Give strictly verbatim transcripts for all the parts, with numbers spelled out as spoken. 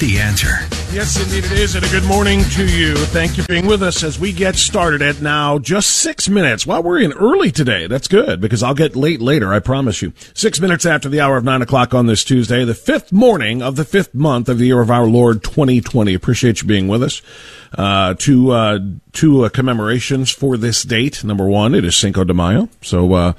The Answer. Yes, indeed it is, and a good morning to you. Thank you for being with us as we get started at now just six minutes. Wow, we're in early today. That's good, because I'll get late later, I promise you. Six minutes after the hour of nine o'clock on this Tuesday, the fifth morning of the fifth month of the year of our Lord twenty twenty. Appreciate you being with us. Uh, two, uh, two uh, commemorations for this date. Number one, it is Cinco de Mayo. So uh,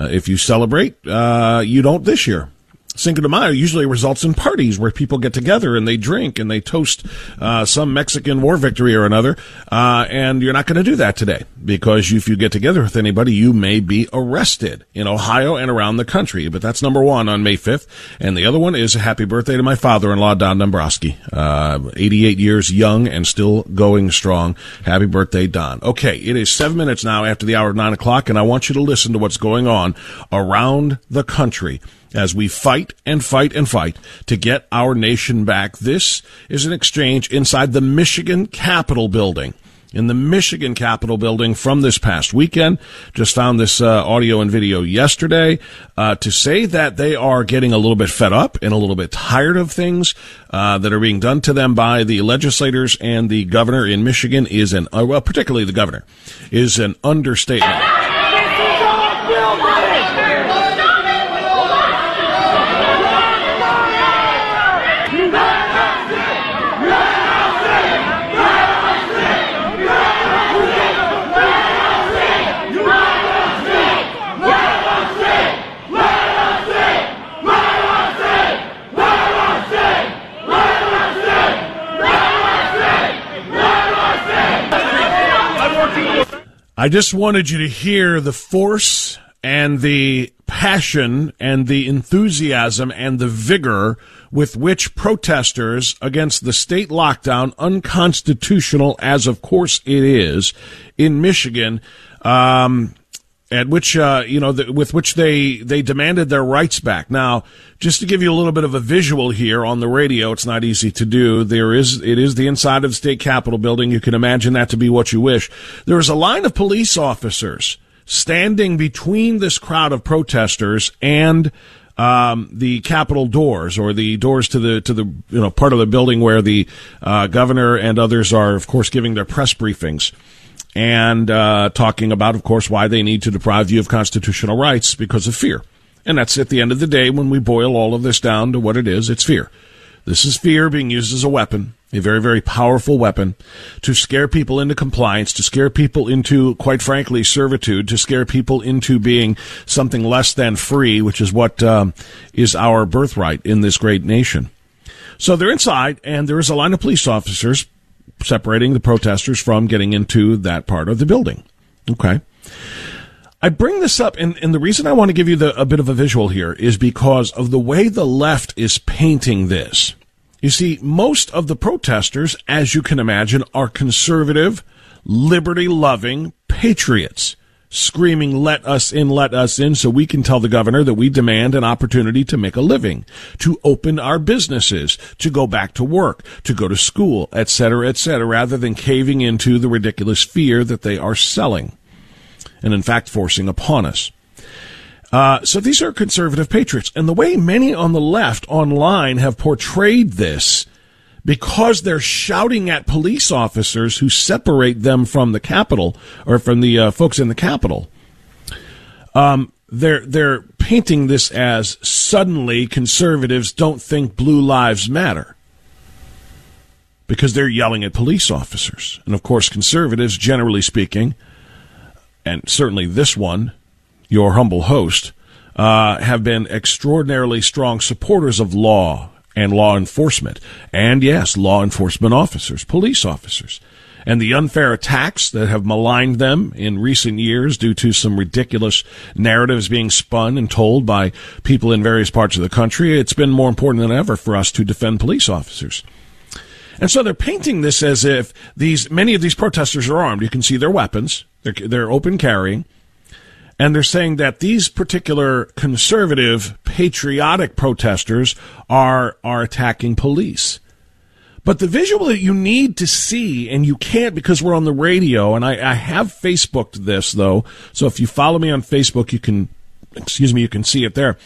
uh if you celebrate, uh you don't this year. Cinco de Mayo usually results in parties where people get together and they drink and they toast uh, some Mexican war victory or another, uh, and you're not going to do that today because if you get together with anybody, you may be arrested in Ohio and around the country. But that's number one on May fifth, and the other one is a happy birthday to my father-in-law, Don Dombrowski, uh, eighty-eight years young and still going strong. Happy birthday, Don. Okay, it is seven minutes now after the hour of nine o'clock, and I want you to listen to what's going on around the country as we fight and fight and fight to get our nation back. This is an exchange inside the Michigan Capitol building. In the Michigan Capitol building from this past weekend. Just found this uh, audio and video yesterday uh, to say that they are getting a little bit fed up and a little bit tired of things uh, that are being done to them by the legislators, and the governor in Michigan is an, uh, well, particularly the governor, is an understatement. I just wanted you to hear the force and the passion and the enthusiasm and the vigor with which protesters against the state lockdown, unconstitutional as of course it is, in Michigan, um, at which, uh, you know, the, with which they, they demanded their rights back. Now, just to give you a little bit of a visual here on the radio, it's not easy to do. There is, it is the inside of the state capitol building. You can imagine that to be what you wish. There is a line of police officers standing between this crowd of protesters and, um, the Capitol doors, or the doors to the, to the, you know, part of the building where the, uh, governor and others are, of course, giving their press briefings. And uh talking about, of course, why they need to deprive you of constitutional rights because of fear. And that's, at the end of the day, when we boil all of this down to what it is, it's fear. This is fear being used as a weapon, a very, very powerful weapon, to scare people into compliance, to scare people into, quite frankly, servitude, to scare people into being something less than free, which is what um, is our birthright in this great nation. So they're inside, and there is a line of police officers separating the protesters from getting into that part of the building. Okay. I bring this up, and, and the reason I want to give you the, a bit of a visual here is because of the way the left is painting this. You see, most of the protesters, as you can imagine, are conservative, liberty-loving patriots screaming, let us in, let us in, so we can tell the governor that we demand an opportunity to make a living, to open our businesses, to go back to work, to go to school, et cetera, et cetera, rather than caving into the ridiculous fear that they are selling. and, in fact, forcing upon us. Uh, so these are conservative patriots. And the way many on the left online have portrayed this, because they're shouting at police officers who separate them from the Capitol, or from the uh, folks in the Capitol, um, they're they're painting this as suddenly conservatives don't think blue lives matter, because they're yelling at police officers. And, of course, conservatives, generally speaking, and certainly this one, your humble host, uh, have been extraordinarily strong supporters of law and law enforcement. And, yes, law enforcement officers, police officers. And the unfair attacks that have maligned them in recent years due to some ridiculous narratives being spun and told by people in various parts of the country, it's been more important than ever for us to defend police officers. And so they're painting this as if these many of these protesters are armed. You can see their weapons. They're, they're open carrying. And they're saying that these particular conservative, patriotic protesters are are attacking police. But the visual that you need to see, and you can't because we're on the radio, and I, I have Facebooked this, though, so if you follow me on Facebook, you can, excuse me, you can see it there.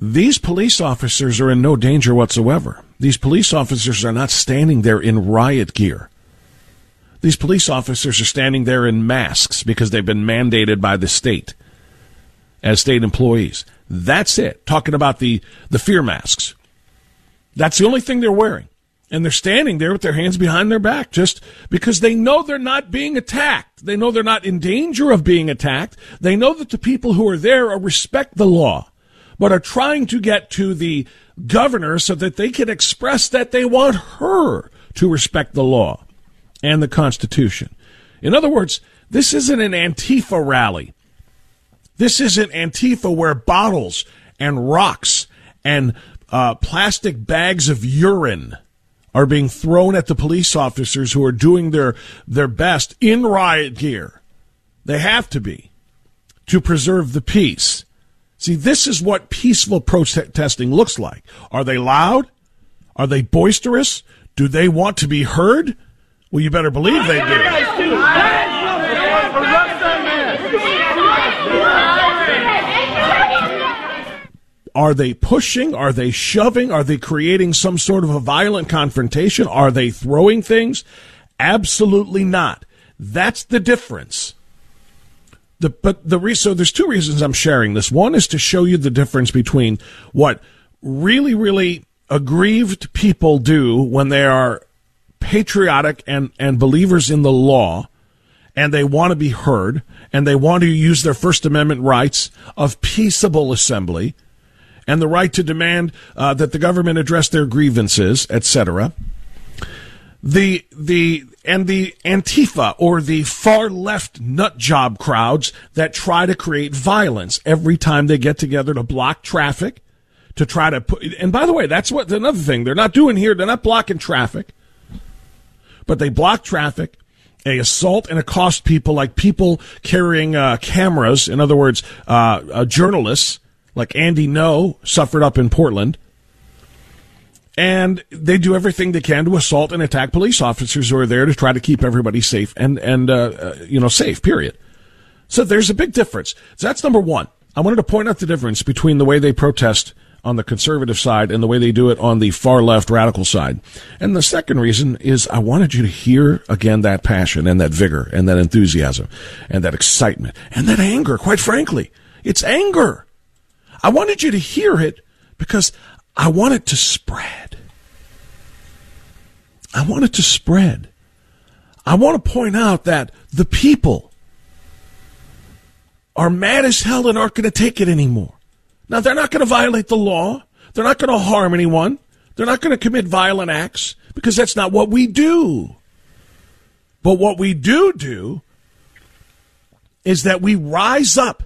These police officers are in no danger whatsoever. These police officers are not standing there in riot gear. These police officers are standing there in masks because they've been mandated by the state as state employees. That's it. Talking about the, the fear masks. That's the only thing they're wearing. And they're standing there with their hands behind their back just because they know they're not being attacked. They know they're not in danger of being attacked. They know that the people who are there are respect the law, but are trying to get to the governor so that they can express that they want her to respect the law and the Constitution. In other words, this isn't an Antifa rally. This isn't Antifa where bottles and rocks and uh, plastic bags of urine are being thrown at the police officers who are doing their, their best in riot gear. They have to be, to preserve the peace. See, this is what peaceful protesting looks like. Are they loud? Are they boisterous? Do they want to be heard? Well, you better believe they do. Are they pushing? Are they shoving? Are they creating some sort of a violent confrontation? Are they throwing things? Absolutely not. That's the difference. The, but the so there's two reasons I'm sharing this. One is to show you the difference between what really, really aggrieved people do when they are patriotic and, and believers in the law, and they want to be heard, and they want to use their First Amendment rights of peaceable assembly, and the right to demand uh, that the government address their grievances, et cetera. The the and the Antifa or the far left nut job crowds that try to create violence every time they get together to block traffic, to try to put. And by the way, that's what another thing they're not doing here. They're not blocking traffic, but they block traffic. They assault and accost people, like people carrying uh, cameras. In other words, uh, uh, journalists like Andy Ngo suffered up in Portland. And they do everything they can to assault and attack police officers who are there to try to keep everybody safe and, and uh, you know, safe, period. So there's a big difference. So that's number one. I wanted to point out the difference between the way they protest on the conservative side and the way they do it on the far-left radical side. And the second reason is I wanted you to hear, again, that passion and that vigor and that enthusiasm and that excitement and that anger, quite frankly. It's anger. I wanted you to hear it because I want it to spread. I want it to spread. I want to point out that the people are mad as hell and aren't going to take it anymore. Now, they're not going to violate the law. They're not going to harm anyone. They're not going to commit violent acts because that's not what we do. But what we do do is that we rise up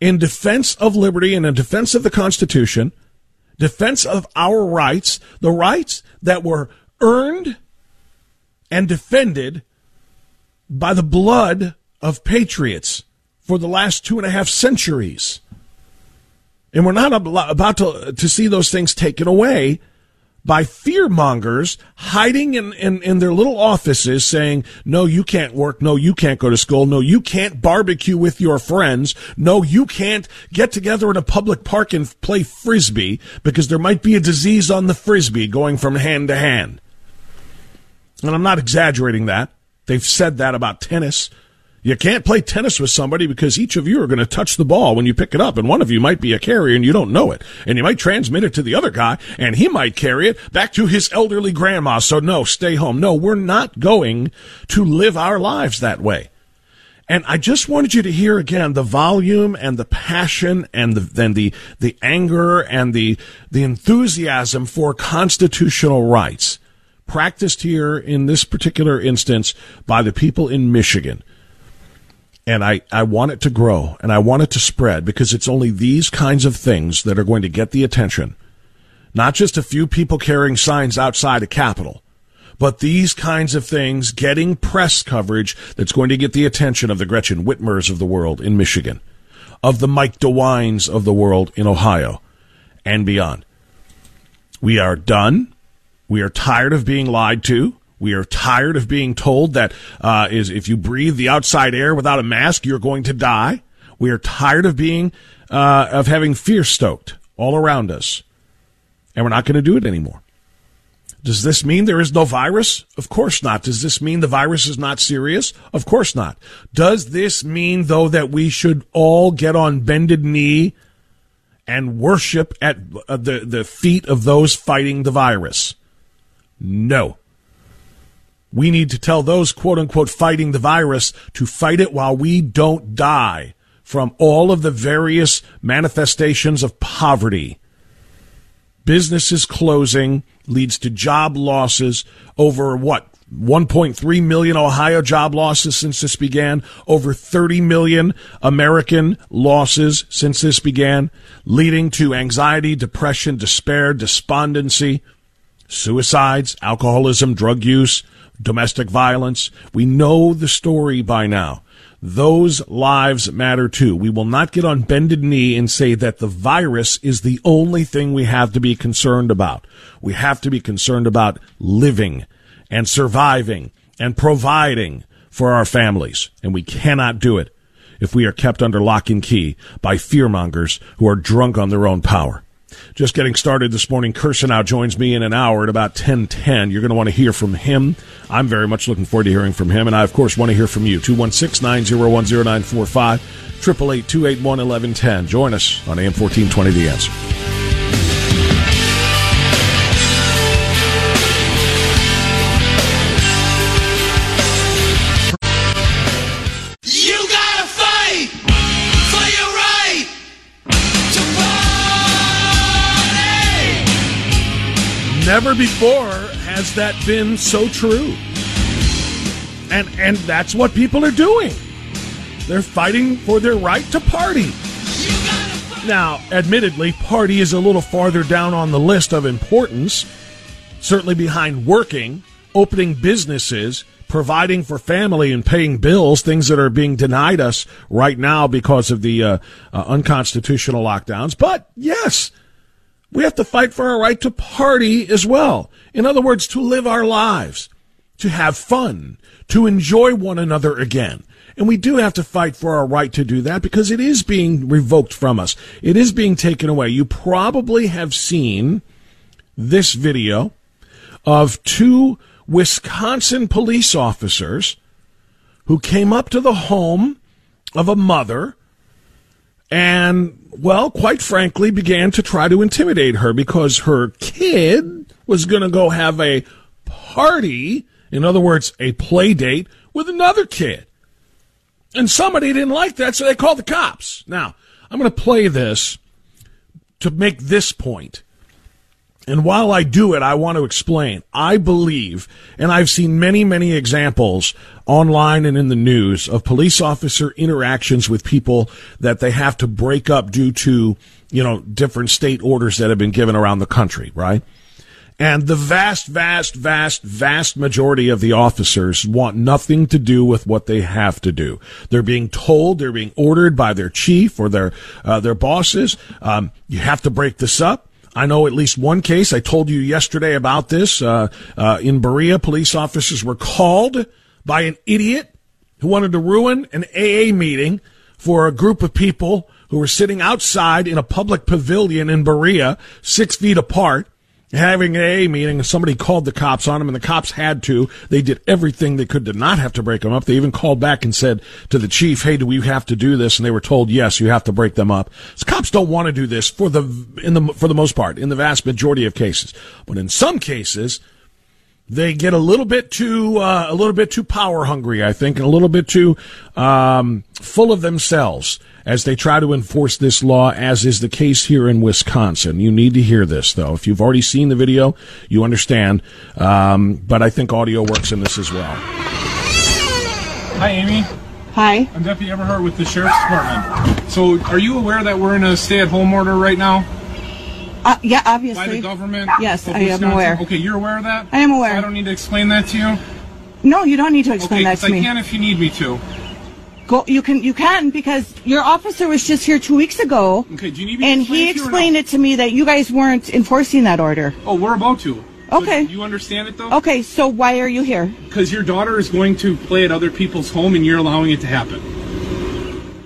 in defense of liberty and in defense of the Constitution, defense of our rights, the rights that were earned and defended by the blood of patriots for the last two and a half centuries. And we're not about to, to see those things taken away by fearmongers hiding in, in, in their little offices saying, no, you can't work. No, you can't go to school. No, you can't barbecue with your friends. No, you can't get together in a public park and play Frisbee because there might be a disease on the Frisbee going from hand to hand. And I'm not exaggerating that. They've said that about tennis. You can't play tennis with somebody because each of you are going to touch the ball when you pick it up, and one of you might be a carrier and you don't know it. And you might transmit it to the other guy, and he might carry it back to his elderly grandma. So no, stay home. No, we're not going to live our lives that way. And I just wanted you to hear again the volume and the passion and the, and the, the anger and the, the enthusiasm for constitutional rights practiced here in this particular instance by the people in Michigan. And I, I want it to grow, and I want it to spread, because it's only these kinds of things that are going to get the attention. Not just a few people carrying signs outside a Capitol, but these kinds of things getting press coverage that's going to get the attention of the Gretchen Whitmers of the world in Michigan, of the Mike DeWines of the world in Ohio, and beyond. We are done. We are tired of being lied to. We are tired of being told that uh, is if you breathe the outside air without a mask, you're going to die. We are tired of being uh, of having fear stoked all around us, and we're not going to do it anymore. Does this mean there is no virus? Of course not. Does this mean the virus is not serious? Of course not. Does this mean, though, that we should all get on bended knee and worship at uh, the, the feet of those fighting the virus? No. We need to tell those, quote-unquote, fighting the virus to fight it while we don't die from all of the various manifestations of poverty. Businesses closing leads to job losses over, what, one point three million Ohio job losses since this began, over thirty million American losses since this began, leading to anxiety, depression, despair, despondency, suicides, alcoholism, drug use, domestic violence. We know the story by now. Those lives matter too. We will not get on bended knee and say that the virus is the only thing we have to be concerned about. We have to be concerned about living and surviving and providing for our families. And we cannot do it if we are kept under lock and key by fearmongers who are drunk on their own power. Just getting started this morning. Kirsten now joins me in an hour at about ten ten. You're going to want to hear from him. I'm very much looking forward to hearing from him, and I, of course, want to hear from you. two one six, nine zero one, zero nine four five, eight eight eight, two eight one, one one one zero. Join us on A M fourteen twenty, The Answer. Never before has that been so true. And and that's what people are doing. They're fighting for their right to party. Now, admittedly, party is a little farther down on the list of importance, certainly behind working, opening businesses, providing for family and paying bills, things that are being denied us right now because of the uh, uh, unconstitutional lockdowns. But, yes, we have to fight for our right to party as well. In other words, to live our lives, to have fun, to enjoy one another again. And we do have to fight for our right to do that because it is being revoked from us. It is being taken away. You probably have seen this video of two Wisconsin police officers who came up to the home of a mother and, well, quite frankly, began to try to intimidate her because her kid was going to go have a party, in other words, a play date, with another kid. And somebody didn't like that, so they called the cops. Now, I'm going to play this to make this point. And while I do it, I want to explain. I believe, and I've seen many, many examples online and in the news of police officer interactions with people that they have to break up due to, you know, different state orders that have been given around the country, right? And the vast, vast, vast, vast majority of the officers want nothing to do with what they have to do. They're being told, they're being ordered by their chief or their, uh, their bosses, um, you have to break this up. I know at least one case. I told you yesterday about this. Uh, uh, in Berea, police officers were called by an idiot who wanted to ruin an A A meeting for a group of people who were sitting outside in a public pavilion in Berea, six feet apart, having an A A meeting, and somebody called the cops on them, and the cops had to. They did everything they could to not have to break them up. They even called back and said to the chief, hey, do we have to do this? And they were told, yes, you have to break them up. So cops don't want to do this for the, in the, for the most part, in the vast majority of cases. But in some cases, they get a little bit too, uh, a little bit too power hungry, I think, and a little bit too, um, full of themselves as they try to enforce this law, as is the case here in Wisconsin. You need to hear this, though. If you've already seen the video, you understand. Um, but I think audio works in this as well. Hi, Amy. Hi. I'm Deputy Everhart with the Sheriff's Department. So, are you aware that we're in a stay-at-home order right now? Uh, yeah, obviously. By the government? Yes, I am aware. Okay, you're aware of that? I am aware. So I don't need to explain that to you? No, you don't need to explain okay, that to I me. Okay, I can if you need me to. Go, you can, you can, because your officer was just here two weeks ago, okay, do you need me and to he explained it to me that you guys weren't enforcing that order. Oh, we're about to. Okay. So you understand it, though? Okay, so why are you here? Because your daughter is going to play at other people's home, and you're allowing it to happen.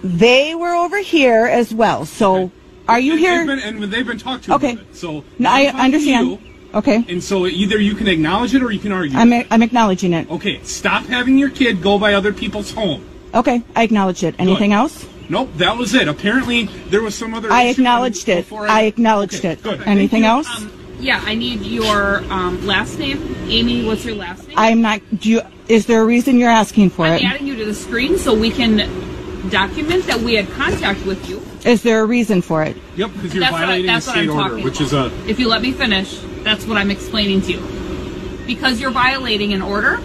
They were over here as well, so... Okay. Are you and here? They've been, and they've been talked to okay. about it. So no, I understand. You, okay. And so either you can acknowledge it or you can argue. I'm a, I'm acknowledging it. Okay. Stop having your kid go by other people's home. Okay. I acknowledge it. Anything good. Else? Nope. That was it. Apparently there was some other. I acknowledged it. I, I acknowledged okay, it. Good. Anything else? Um, yeah. I need your um, last name. Amy, what's your last name? I'm not. Do you, is there a reason you're asking for I'm it? I'm adding you to the screen so we can document that we had contact with you. Is there a reason for it? Yep, because you're that's violating a state order, about. which is a... If you let me finish, that's what I'm explaining to you. Because you're violating an order...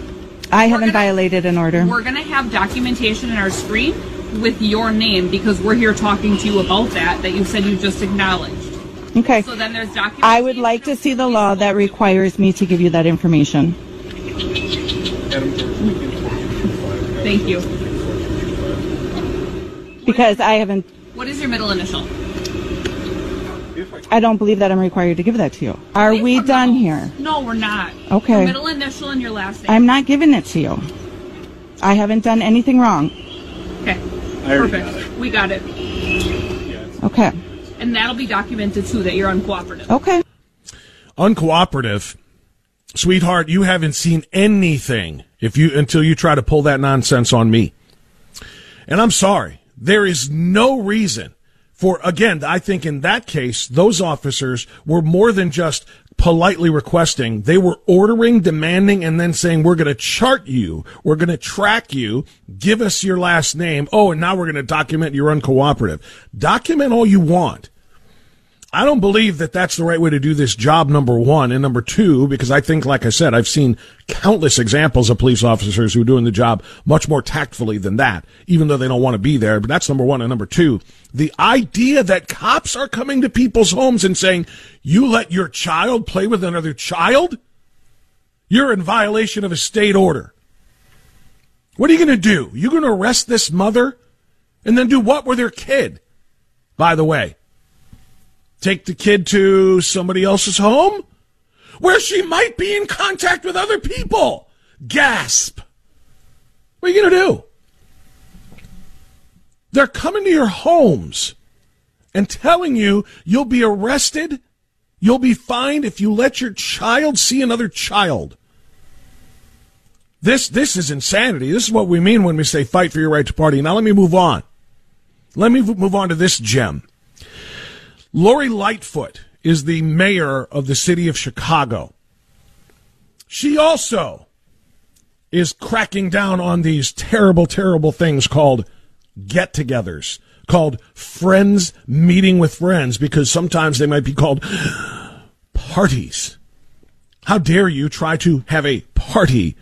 I haven't gonna, violated an order. We're going to have documentation in our screen with your name because we're here talking to you about that, that you said you just acknowledged. Okay. So then there's documentation... I would like to see the law that requires me to give you that information. Thank you. Because I haven't... What is your middle initial? I don't believe that I'm required to give that to you. Are Wait, we done no. here? No, we're not. Okay. Your middle initial and your last name. I'm not giving it to you. I haven't done anything wrong. Okay. I Perfect. Got it. We got it. Yeah, okay. And that'll be documented, too, that you're uncooperative. Okay. Uncooperative. Sweetheart, you haven't seen anything if you until you try to pull that nonsense on me. And I'm sorry. There is no reason for, again, I think in that case, those officers were more than just politely requesting. They were ordering, demanding, and then saying, we're going to chart you. We're going to track you. Give us your last name. Oh, and now we're going to document you're uncooperative. Document all you want. I don't believe that that's the right way to do this job, number one. And number two, because I think, like I said, I've seen countless examples of police officers who are doing the job much more tactfully than that, even though they don't want to be there. But that's number one. And number two, the idea that cops are coming to people's homes and saying, you let your child play with another child? You're in violation of a state order. What are you going to do? You're going to arrest this mother and then do what with her kid, by the way? Take the kid to somebody else's home where she might be in contact with other people. Gasp. What are you going to do? They're coming to your homes and telling you you'll be arrested, you'll be fined if you let your child see another child. This, this is insanity. This is what we mean when we say fight for your right to party. Now let me move on. Let me move on to this gem. Lori Lightfoot is the mayor of the city of Chicago. She also is cracking down on these terrible, terrible things called get-togethers, called friends meeting with friends, because sometimes they might be called parties. How dare you try to have a party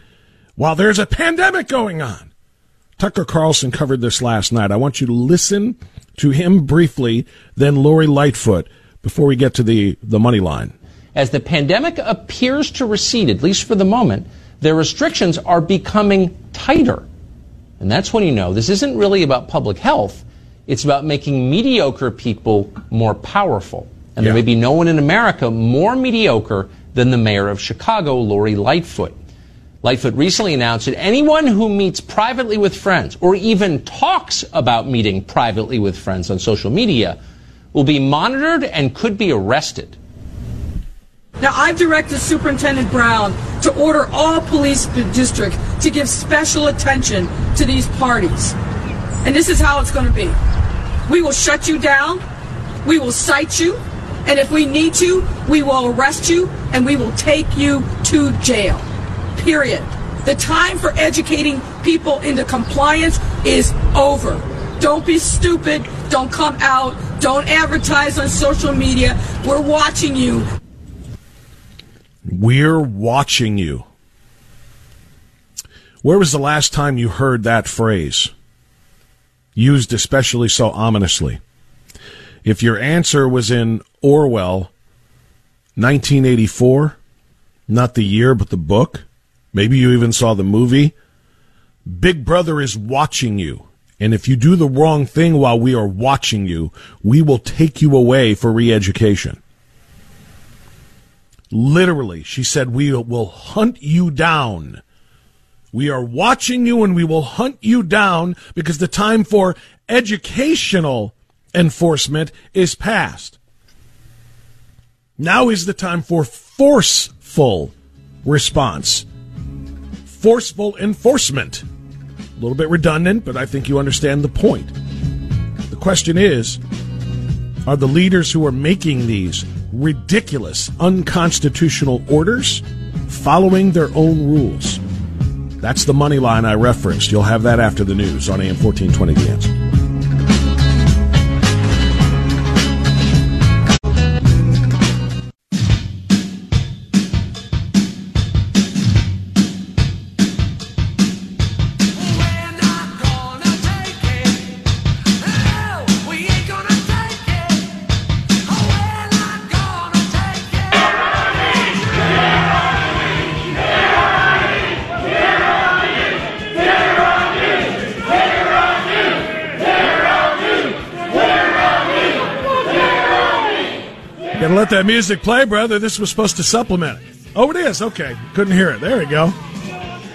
while there's a pandemic going on? Tucker Carlson covered this last night. I want you to listen to him briefly, then Lori Lightfoot, before we get to the, the money line. As the pandemic appears to recede, at least for the moment, their restrictions are becoming tighter. And that's when you know this isn't really about public health. It's about making mediocre people more powerful. And yeah. there may be no one in America more mediocre than the mayor of Chicago, Lori Lightfoot. Lightfoot recently announced that anyone who meets privately with friends or even talks about meeting privately with friends on social media will be monitored and could be arrested. Now, I've directed Superintendent Brown to order all police districts to give special attention to these parties. And this is how it's going to be. We will shut you down. We will cite you. And if we need to, we will arrest you and we will take you to jail. Period. The time for educating people into compliance is over. Don't be stupid. Don't come out. Don't advertise on social media. We're watching you. We're watching you. Where was the last time you heard that phrase? Used especially so ominously. If your answer was in Orwell, nineteen eighty-four, not the year but the book, maybe you even saw the movie, Big Brother is watching you. And if you do the wrong thing while we are watching you, we will take you away for re-education. Literally, she said, we will hunt you down. We are watching you and we will hunt you down because the time for educational enforcement is past. Now is the time for forceful response, forceful enforcement. A little bit redundant, but I think you understand the point. The question is, are the leaders who are making these ridiculous, unconstitutional orders following their own rules? That's the money line I referenced. You'll have that after the news on A M fourteen twenty The Answer. That music play, brother. This was supposed to supplement it. Oh, it is? Okay. Couldn't hear it. There we go.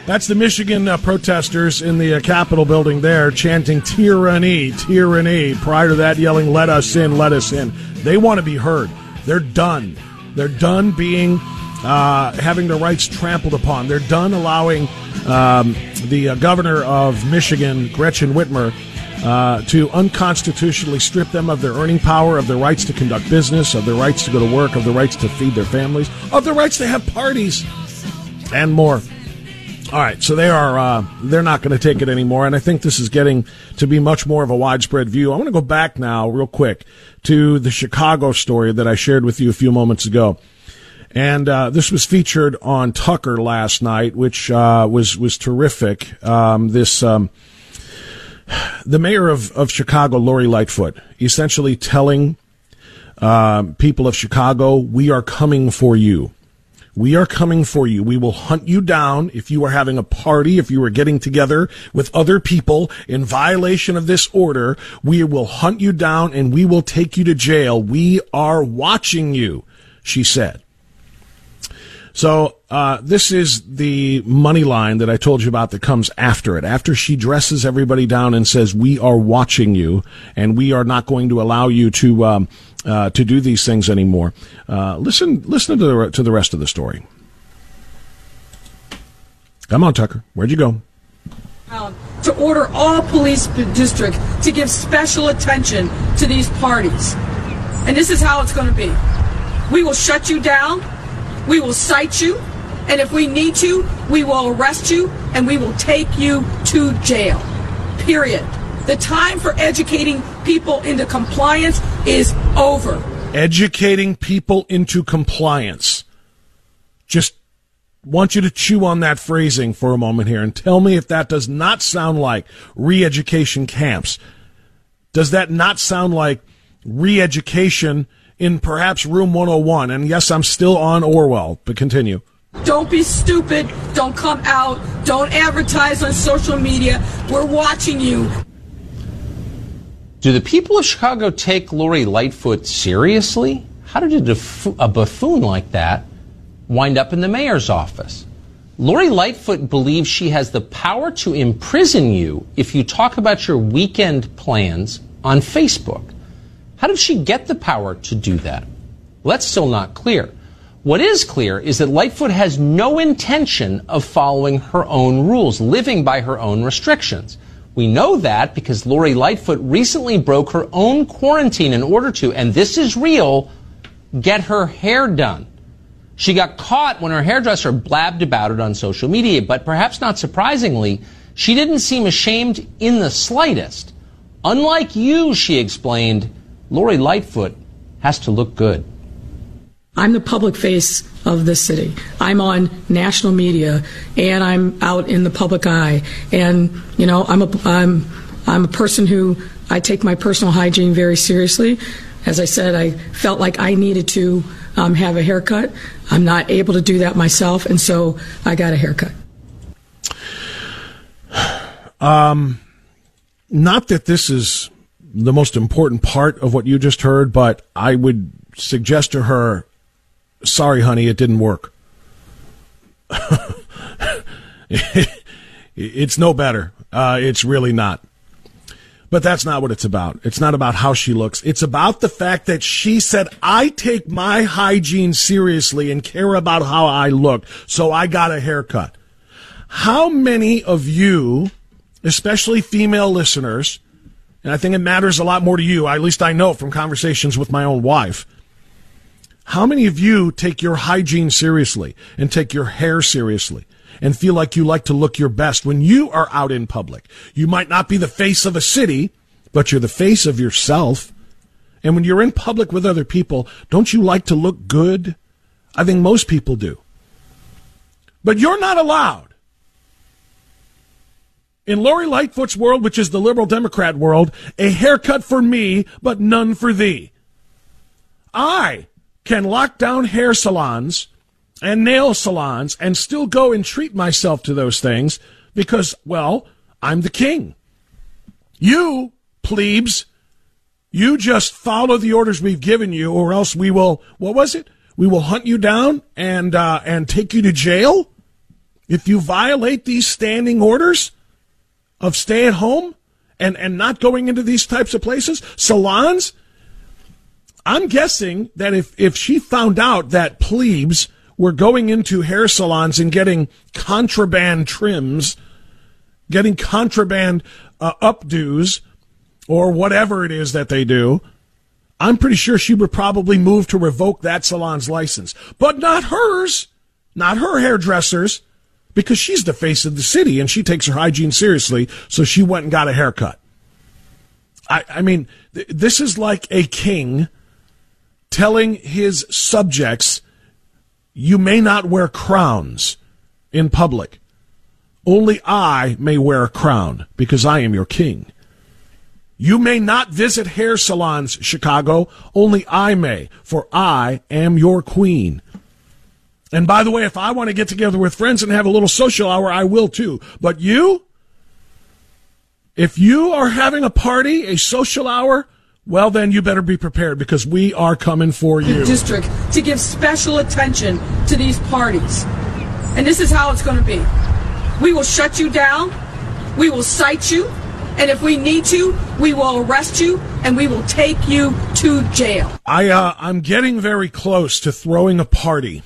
That's the Michigan uh, protesters in the uh, Capitol building there chanting tyranny, tyranny. Prior to that, yelling, let us in, let us in. They want to be heard. They're done. They're done being, uh, having their rights trampled upon. They're done allowing um, the uh, governor of Michigan, Gretchen Whitmer, Uh, to unconstitutionally strip them of their earning power, of their rights to conduct business, of their rights to go to work, of their rights to feed their families, of their rights to have parties, and more. All right, so they are, uh, they're not going to take it anymore, and I think this is getting to be much more of a widespread view. I want to go back now real quick to the Chicago story that I shared with you a few moments ago. And uh, this was featured on Tucker last night, which uh, was, was terrific. Um, this... Um, The mayor of, of Chicago, Lori Lightfoot, essentially telling uh, people of Chicago, we are coming for you. We are coming for you. We will hunt you down if you are having a party, if you are getting together with other people in violation of this order. We will hunt you down and we will take you to jail. We are watching you, she said. So uh this is the money line that I told you about that comes after it. After she dresses everybody down and says, we are watching you, and we are not going to allow you to um, uh to do these things anymore. Uh Listen listen to the, to the rest of the story. Come on, Tucker. Where'd you go? To order all police districts to give special attention to these parties. And this is how it's going to be. We will shut you down. We will cite you, and if we need to, we will arrest you, and we will take you to jail. Period. The time for educating people into compliance is over. Educating people into compliance. Just want you to chew on that phrasing for a moment here and tell me if that does not sound like re-education camps. Does that not sound like re-education in perhaps room one oh one, and yes, I'm still on Orwell, but continue. Don't be stupid. Don't come out. Don't advertise on social media. We're watching you. Do the people of Chicago take Lori Lightfoot seriously? How did a, def- a buffoon like that wind up in the mayor's office? Lori Lightfoot believes she has the power to imprison you if you talk about your weekend plans on Facebook. How did she get the power to do that? Well, that's still not clear. What is clear is that Lightfoot has no intention of following her own rules, living by her own restrictions. We know that because Lori Lightfoot recently broke her own quarantine in order to, and this is real, get her hair done. She got caught when her hairdresser blabbed about it on social media, but perhaps not surprisingly, she didn't seem ashamed in the slightest. Unlike you, she explained, Lori Lightfoot has to look good. I'm the public face of the city. I'm on national media, and I'm out in the public eye. And you know, I'm a I'm I'm a person who I take my personal hygiene very seriously. As I said, I felt like I needed to um, have a haircut. I'm not able to do that myself, and so I got a haircut. Um, not that this is the most important part of what you just heard, but I would suggest to her, sorry, honey, it didn't work. It's no better. Uh, it's really not. But that's not what it's about. It's not about how she looks. It's about the fact that she said, I take my hygiene seriously and care about how I look, so I got a haircut. How many of you, especially female listeners, and I think it matters a lot more to you, at least I know from conversations with my own wife, how many of you take your hygiene seriously and take your hair seriously and feel like you like to look your best when you are out in public? You might not be the face of a city, but you're the face of yourself. And when you're in public with other people, don't you like to look good? I think most people do. But you're not allowed. In Lori Lightfoot's world, which is the liberal Democrat world, a haircut for me, but none for thee. I can lock down hair salons and nail salons and still go and treat myself to those things because, well, I'm the king. You, plebes, you just follow the orders we've given you or else we will, what was it? We will hunt you down and uh, and take you to jail if you violate these standing orders of stay at home and, and not going into these types of places, salons. I'm guessing that if, if she found out that plebes were going into hair salons and getting contraband trims, getting contraband uh, updos, or whatever it is that they do, I'm pretty sure she would probably move to revoke that salon's license. But not hers, not her hairdresser's, because she's the face of the city and she takes her hygiene seriously, so she went and got a haircut. I, I mean, th- this is like a king telling his subjects, you may not wear crowns in public. Only I may wear a crown because I am your king. You may not visit hair salons, Chicago. Only I may, for I am your queen. And by the way, if I want to get together with friends and have a little social hour, I will too. But you, if you are having a party, a social hour, well, then you better be prepared because we are coming for you. District to give special attention to these parties. And this is how it's going to be. We will shut you down. We will cite you. And if we need to, we will arrest you and we will take you to jail. I, uh, I'm getting very close to throwing a party.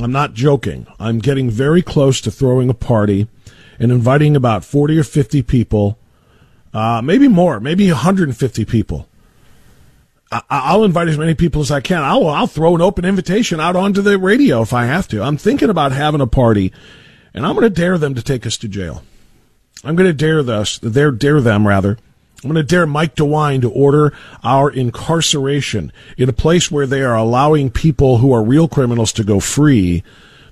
I'm not joking. I'm getting very close to throwing a party and inviting about forty or fifty people. Uh, maybe more, maybe one hundred fifty people. I- I'll invite as many people as I can. I'll, I'll throw an open invitation out onto the radio if I have to. I'm thinking about having a party, and I'm going to dare them to take us to jail. I'm going to dare this, dare, dare them, rather. I'm going to dare Mike DeWine to order our incarceration in a place where they are allowing people who are real criminals to go free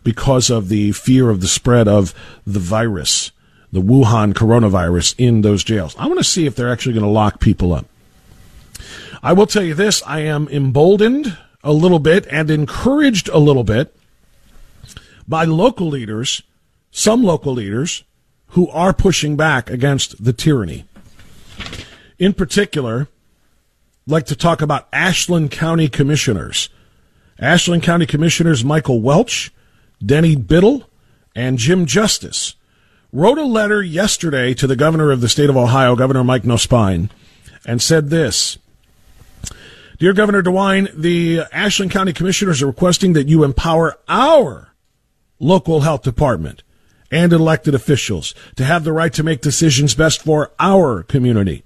because of the fear of the spread of the virus. The Wuhan coronavirus in those jails. I want to see if they're actually going to lock people up. I will tell you this, I am emboldened a little bit and encouraged a little bit by local leaders, some local leaders, who are pushing back against the tyranny. In particular, like to talk about Ashland County Commissioners. Ashland County Commissioners Michael Welch, Denny Biddle, and Jim Justice wrote a letter yesterday to the governor of the state of Ohio, Governor Mike Nospine, and said this. Dear Governor DeWine, the Ashland County Commissioners are requesting that you empower our local health department and elected officials to have the right to make decisions best for our community.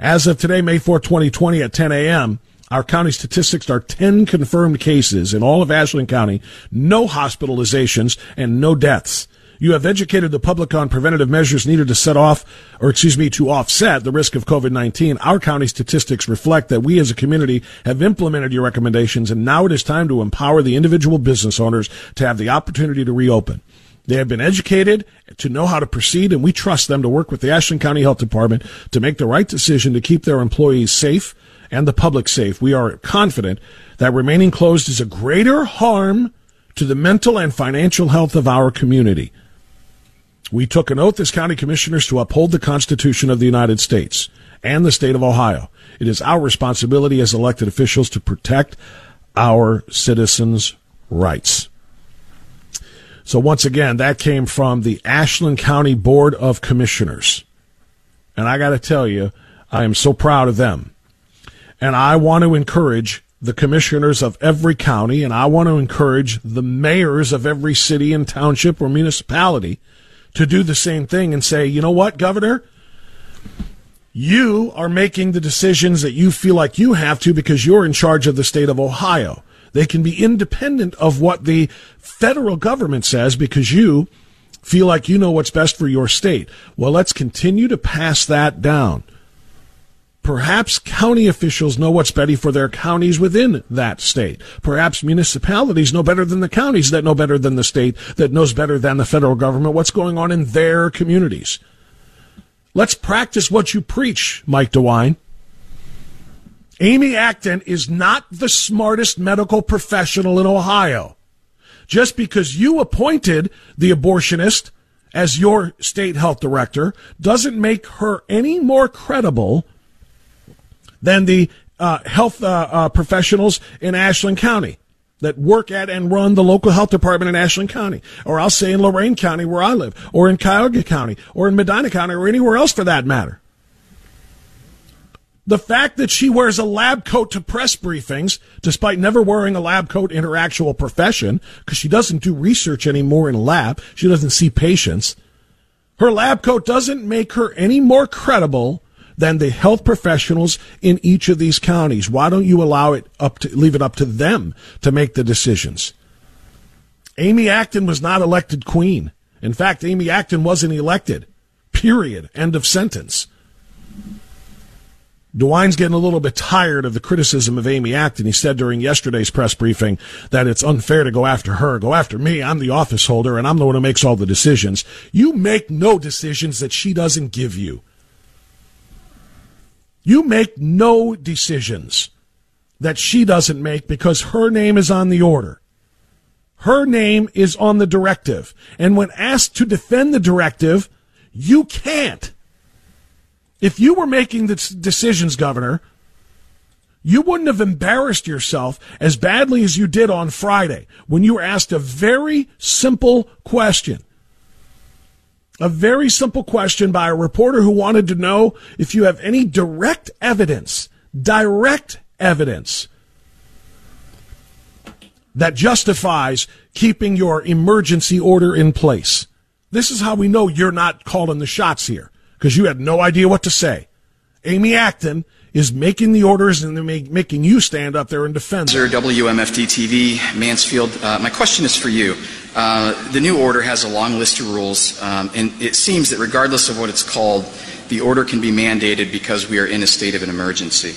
As of today, May fourth, twenty twenty at ten a.m., our county statistics are ten confirmed cases in all of Ashland County, no hospitalizations, and no deaths. You have educated the public on preventative measures needed to set off, or excuse me, to offset the risk of COVID nineteen. Our county statistics reflect that we as a community have implemented your recommendations, and now it is time to empower the individual business owners to have the opportunity to reopen. They have been educated to know how to proceed, and we trust them to work with the Ashland County Health Department to make the right decision to keep their employees safe and the public safe. We are confident that remaining closed is a greater harm to the mental and financial health of our community. We took an oath as county commissioners to uphold the Constitution of the United States and the state of Ohio. It is our responsibility as elected officials to protect our citizens' rights. So once again, that came from the Ashland County Board of Commissioners. And I got to tell you, I am so proud of them. And I want to encourage the commissioners of every county, and I want to encourage the mayors of every city and township or municipality to do the same thing and say, you know what, Governor? You are making the decisions that you feel like you have to because you're in charge of the state of Ohio. They can be independent of what the federal government says because you feel like you know what's best for your state. Well, let's continue to pass that down. Perhaps county officials know what's better for their counties within that state. Perhaps municipalities know better than the counties that know better than the state that knows better than the federal government what's going on in their communities. Let's practice what you preach, Mike DeWine. Amy Acton is not the smartest medical professional in Ohio. Just because you appointed the abortionist as your state health director doesn't make her any more credible than the uh, health uh, uh, professionals in Ashland County that work at and run the local health department in Ashland County, or I'll say in Lorain County where I live, or in Cuyahoga County, or in Medina County, or anywhere else for that matter. The fact that she wears a lab coat to press briefings, despite never wearing a lab coat in her actual profession, because she doesn't do research anymore in a lab, she doesn't see patients, her lab coat doesn't make her any more credible than the health professionals in each of these counties. Why don't you allow it up to, leave it up to them to make the decisions? Amy Acton was not elected queen. In fact, Amy Acton wasn't elected. Period. End of sentence. DeWine's getting a little bit tired of the criticism of Amy Acton. He said during yesterday's press briefing that it's unfair to go after her. Go after me. I'm the office holder, and I'm the one who makes all the decisions. You make no decisions that she doesn't give you. You make no decisions that she doesn't make because her name is on the order. Her name is on the directive. And when asked to defend the directive, you can't. If you were making the decisions, Governor, you wouldn't have embarrassed yourself as badly as you did on Friday when you were asked a very simple question. A very simple question by a reporter who wanted to know if you have any direct evidence, direct evidence that justifies keeping your emergency order in place. This is how we know you're not calling the shots here, because you had no idea what to say. Amy Acton is making the orders and make, making you stand up there and defend them. W M F D T V, Mansfield, uh, my question is for you. Uh, the new order has a long list of rules, um, and it seems that regardless of what it's called, the order can be mandated because we are in a state of an emergency.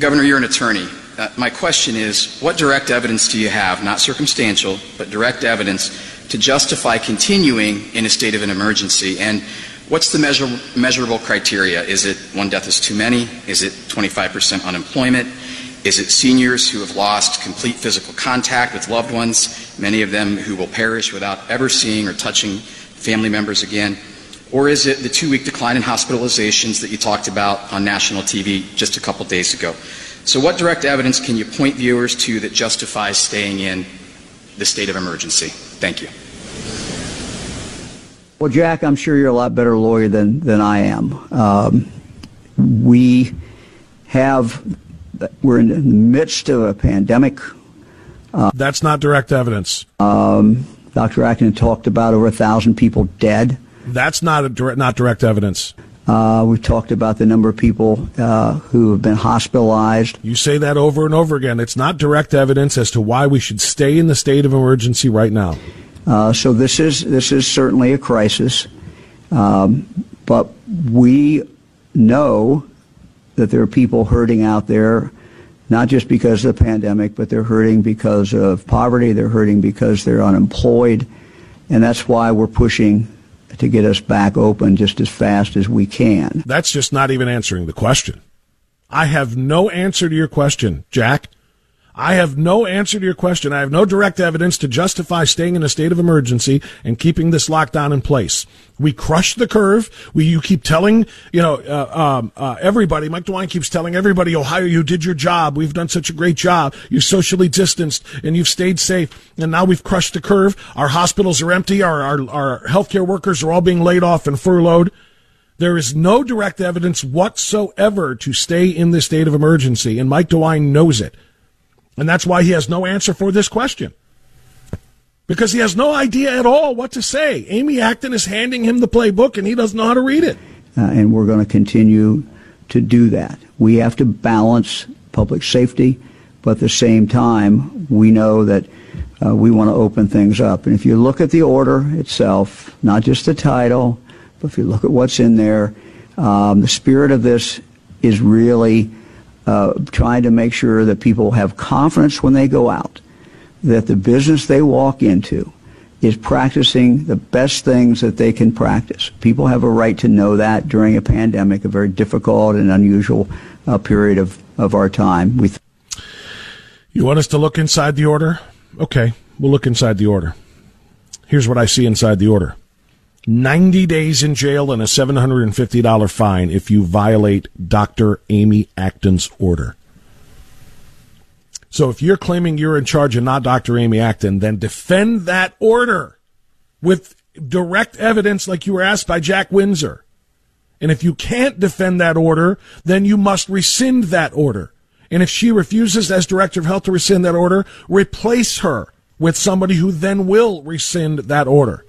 Governor, you're an attorney. Uh, my question is, what direct evidence do you have, not circumstantial, but direct evidence, to justify continuing in a state of an emergency? And what's the measure, measurable criteria? Is it one death is too many? Is it twenty-five percent unemployment? Is it seniors who have lost complete physical contact with loved ones, many of them who will perish without ever seeing or touching family members again? Or is it the two-week decline in hospitalizations that you talked about on national T V just a couple days ago? So what direct evidence can you point viewers to that justifies staying in the state of emergency? Thank you. Well, Jack, I'm sure you're a lot better lawyer than, than I am. Um, we have, we're in the midst of a pandemic. Uh, That's not direct evidence. Um, Doctor Acton talked about over a thousand people dead. That's not a direct, not direct evidence. Uh, we've talked about the number of people uh, who have been hospitalized. You say that over and over again. It's not direct evidence as to why we should stay in the state of emergency right now. Uh, so this is this is certainly a crisis, um, but we know that there are people hurting out there, not just because of the pandemic, but they're hurting because of poverty. They're hurting because they're unemployed, and that's why we're pushing to get us back open just as fast as we can. That's just not even answering the question. I have no answer to your question, Jack. I have no answer to your question. I have no direct evidence to justify staying in a state of emergency and keeping this lockdown in place. We crushed the curve. We, you keep telling, you know, uh, um, uh, everybody, Mike DeWine keeps telling everybody, Ohio, you did your job. We've done such a great job. You socially distanced and you've stayed safe. And now we've crushed the curve. Our hospitals are empty. Our, our, our healthcare workers are all being laid off and furloughed. There is no direct evidence whatsoever to stay in this state of emergency. And Mike DeWine knows it. And that's why he has no answer for this question, because he has no idea at all what to say. Amy Acton is handing him the playbook, and he doesn't know how to read it. Uh, and we're going to continue to do that. We have to balance public safety, but at the same time, we know that uh, we want to open things up. And if you look at the order itself, not just the title, but if you look at what's in there, um, the spirit of this is really Uh, trying to make sure that people have confidence when they go out, that the business they walk into is practicing the best things that they can practice. People have a right to know that during a pandemic, a very difficult and unusual uh, period of, of our time. We th- You want us to look inside the order? Okay, we'll look inside the order. Here's what I see inside the order. ninety days in jail and a seven hundred fifty dollars fine if you violate Doctor Amy Acton's order. So if you're claiming you're in charge and not Doctor Amy Acton, then defend that order with direct evidence like you were asked by Jack Windsor. And if you can't defend that order, then you must rescind that order. And if she refuses as Director of Health to rescind that order, replace her with somebody who then will rescind that order.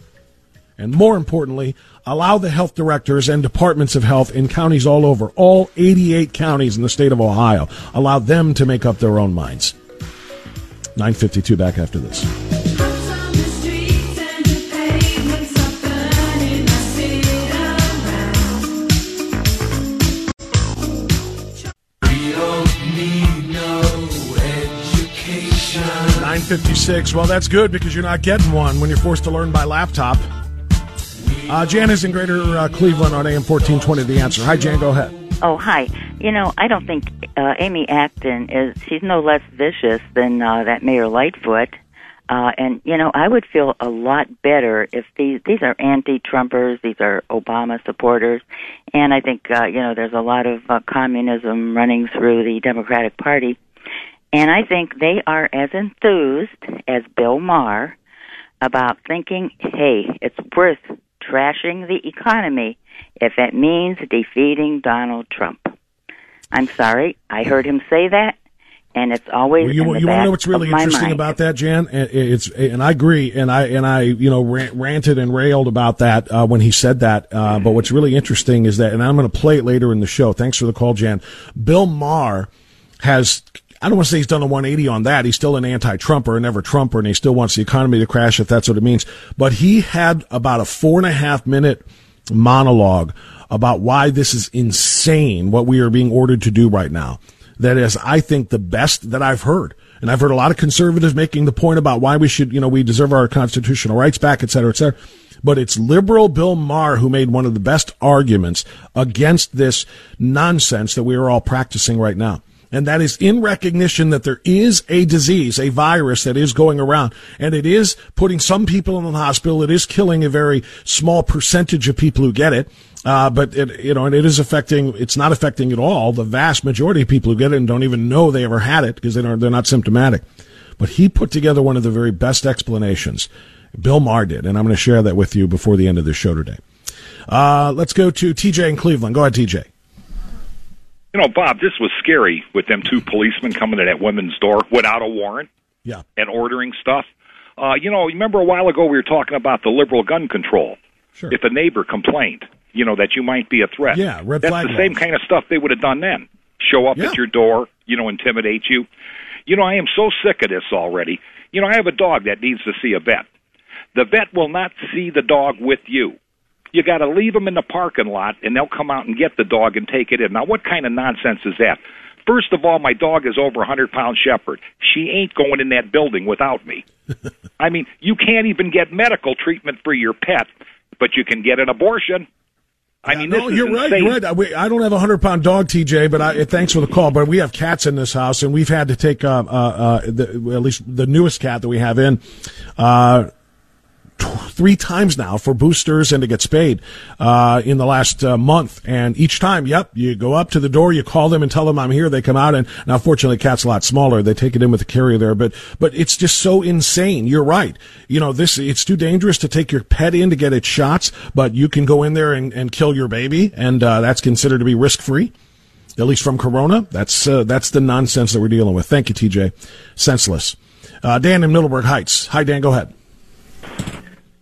And more importantly, allow the health directors and departments of health in counties all over, all eighty-eight counties in the state of Ohio, allow them to make up their own minds. nine fifty-two, back after this. nine fifty-six, well, that's good because you're not getting one when you're forced to learn by laptop. Uh, Jan is in Greater uh, Cleveland on A M fourteen twenty, The Answer. Hi, Jan, go ahead. Oh, hi. You know, I don't think uh, Amy Acton is, she's no less vicious than uh, that Mayor Lightfoot. Uh, and, you know, I would feel a lot better if these, these are anti-Trumpers, these are Obama supporters. And I think, uh, you know, there's a lot of uh, communism running through the Democratic Party. And I think they are as enthused as Bill Maher about thinking, hey, it's worth trashing the economy if it means defeating Donald Trump. I'm sorry, I heard him say that, and it's always well, you, in the you back want to know what's really interesting mind. About that, Jan? It's and I agree, and I and I you know ranted and railed about that uh, when he said that. Uh, but what's really interesting is that, and I'm going to play it later in the show. Thanks for the call, Jan. Bill Maher has. I don't want to say he's done a one eighty on that. He's still an anti-Trumper and never Trumper, and he still wants the economy to crash if that's what it means. But he had about a four-and-a-half-minute monologue about why this is insane, what we are being ordered to do right now. That is, I think, the best that I've heard. And I've heard a lot of conservatives making the point about why we should, you know, we deserve our constitutional rights back, et cetera, et cetera. But it's liberal Bill Maher who made one of the best arguments against this nonsense that we are all practicing right now. And that is in recognition that there is a disease, a virus that is going around, and it is putting some people in the hospital. It is killing a very small percentage of people who get it. Uh, but it, you know, and it is affecting, it's not affecting at all the vast majority of people who get it and don't even know they ever had it because they don't, they're not symptomatic. But he put together one of the very best explanations. Bill Maher did. And I'm going to share that with you before the end of the show today. Uh, let's go to T J in Cleveland. Go ahead, T J. You know, Bob, this was scary with them two policemen coming to that women's door without a warrant yeah. and ordering stuff. Uh, you know, remember a while ago we were talking about the liberal gun control. Sure. If a neighbor complained, you know, that you might be a threat. Yeah, red That's flag the laws. Same kind of stuff they would have done then. Show up yeah. at your door, you know, intimidate you. You know, I am so sick of this already. You know, I have a dog that needs to see a vet. The vet will not see the dog with you. You got to leave them in the parking lot, and they'll come out and get the dog and take it in. Now, what kind of nonsense is that? First of all, my dog is over one hundred pound shepherd. She ain't going in that building without me. I mean, you can't even get medical treatment for your pet, but you can get an abortion. I yeah, mean, no, you're right, you're right. I don't have a one hundred pound dog, T J, but I, thanks for the call. But we have cats in this house, and we've had to take uh, uh, uh, the, at least the newest cat that we have in uh three times now for boosters and to get spayed uh in the last uh, month. And each time, yep, you go up to the door, you call them and tell them I'm here, they come out. And now fortunately cat's a lot smaller, they take it in with the carrier there, but but it's just so insane. You're right. You know, this, it's too dangerous to take your pet in to get its shots, but you can go in there and, and kill your baby, and uh that's considered to be risk-free, at least from corona. That's uh, that's the nonsense that we're dealing with. Thank you, T J. Senseless. uh Dan in Middleburg Heights. Hi, Dan, go ahead.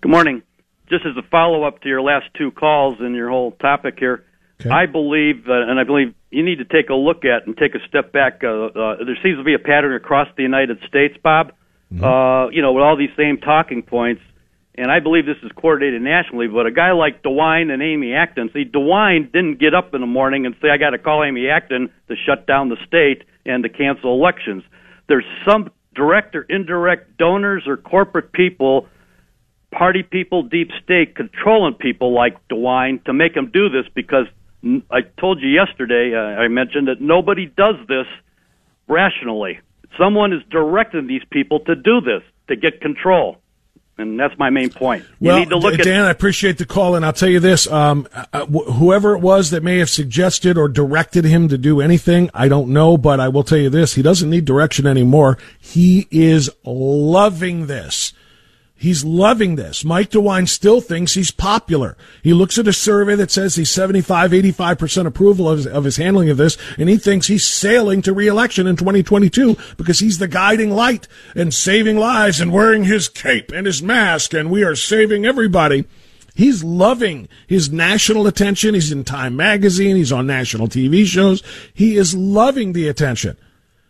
Good morning. Just as a follow-up to your last two calls and your whole topic here, okay. I believe, uh, and I believe you need to take a look at and take a step back. Uh, uh, there seems to be a pattern across the United States, Bob, mm-hmm. uh, you know, with all these same talking points, and I believe this is coordinated nationally, but a guy like DeWine and Amy Acton, see, DeWine didn't get up in the morning and say, I got to call Amy Acton to shut down the state and to cancel elections. There's some direct or indirect donors or corporate people, party people, deep state, controlling people like DeWine to make them do this, because I told you yesterday, uh, I mentioned that nobody does this rationally. Someone is directing these people to do this, to get control. And that's my main point. You well, need to look Dan, at- I appreciate the call, and I'll tell you this. Um, uh, wh- whoever it was that may have suggested or directed him to do anything, I don't know, but I will tell you this. He doesn't need direction anymore. He is loving this. He's loving this. Mike DeWine still thinks he's popular. He looks at a survey that says he's seventy-five, eighty-five percent approval of his, of his handling of this, and he thinks he's sailing to re-election in twenty twenty-two because he's the guiding light and saving lives and wearing his cape and his mask, and we are saving everybody. He's loving his national attention. He's in Time magazine. He's on national T V shows. He is loving the attention.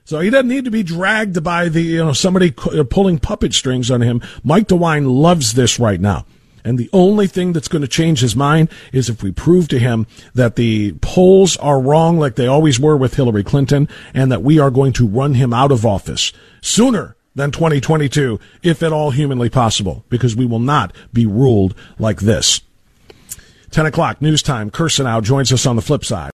So he doesn't need to be dragged by the, you know, somebody pulling puppet strings on him. Mike DeWine loves this right now. And the only thing that's going to change his mind is if we prove to him that the polls are wrong like they always were with Hillary Clinton, and that we are going to run him out of office sooner than twenty twenty-two, if at all humanly possible, because we will not be ruled like this. ten o'clock news time. Kirsten now joins us on the flip side.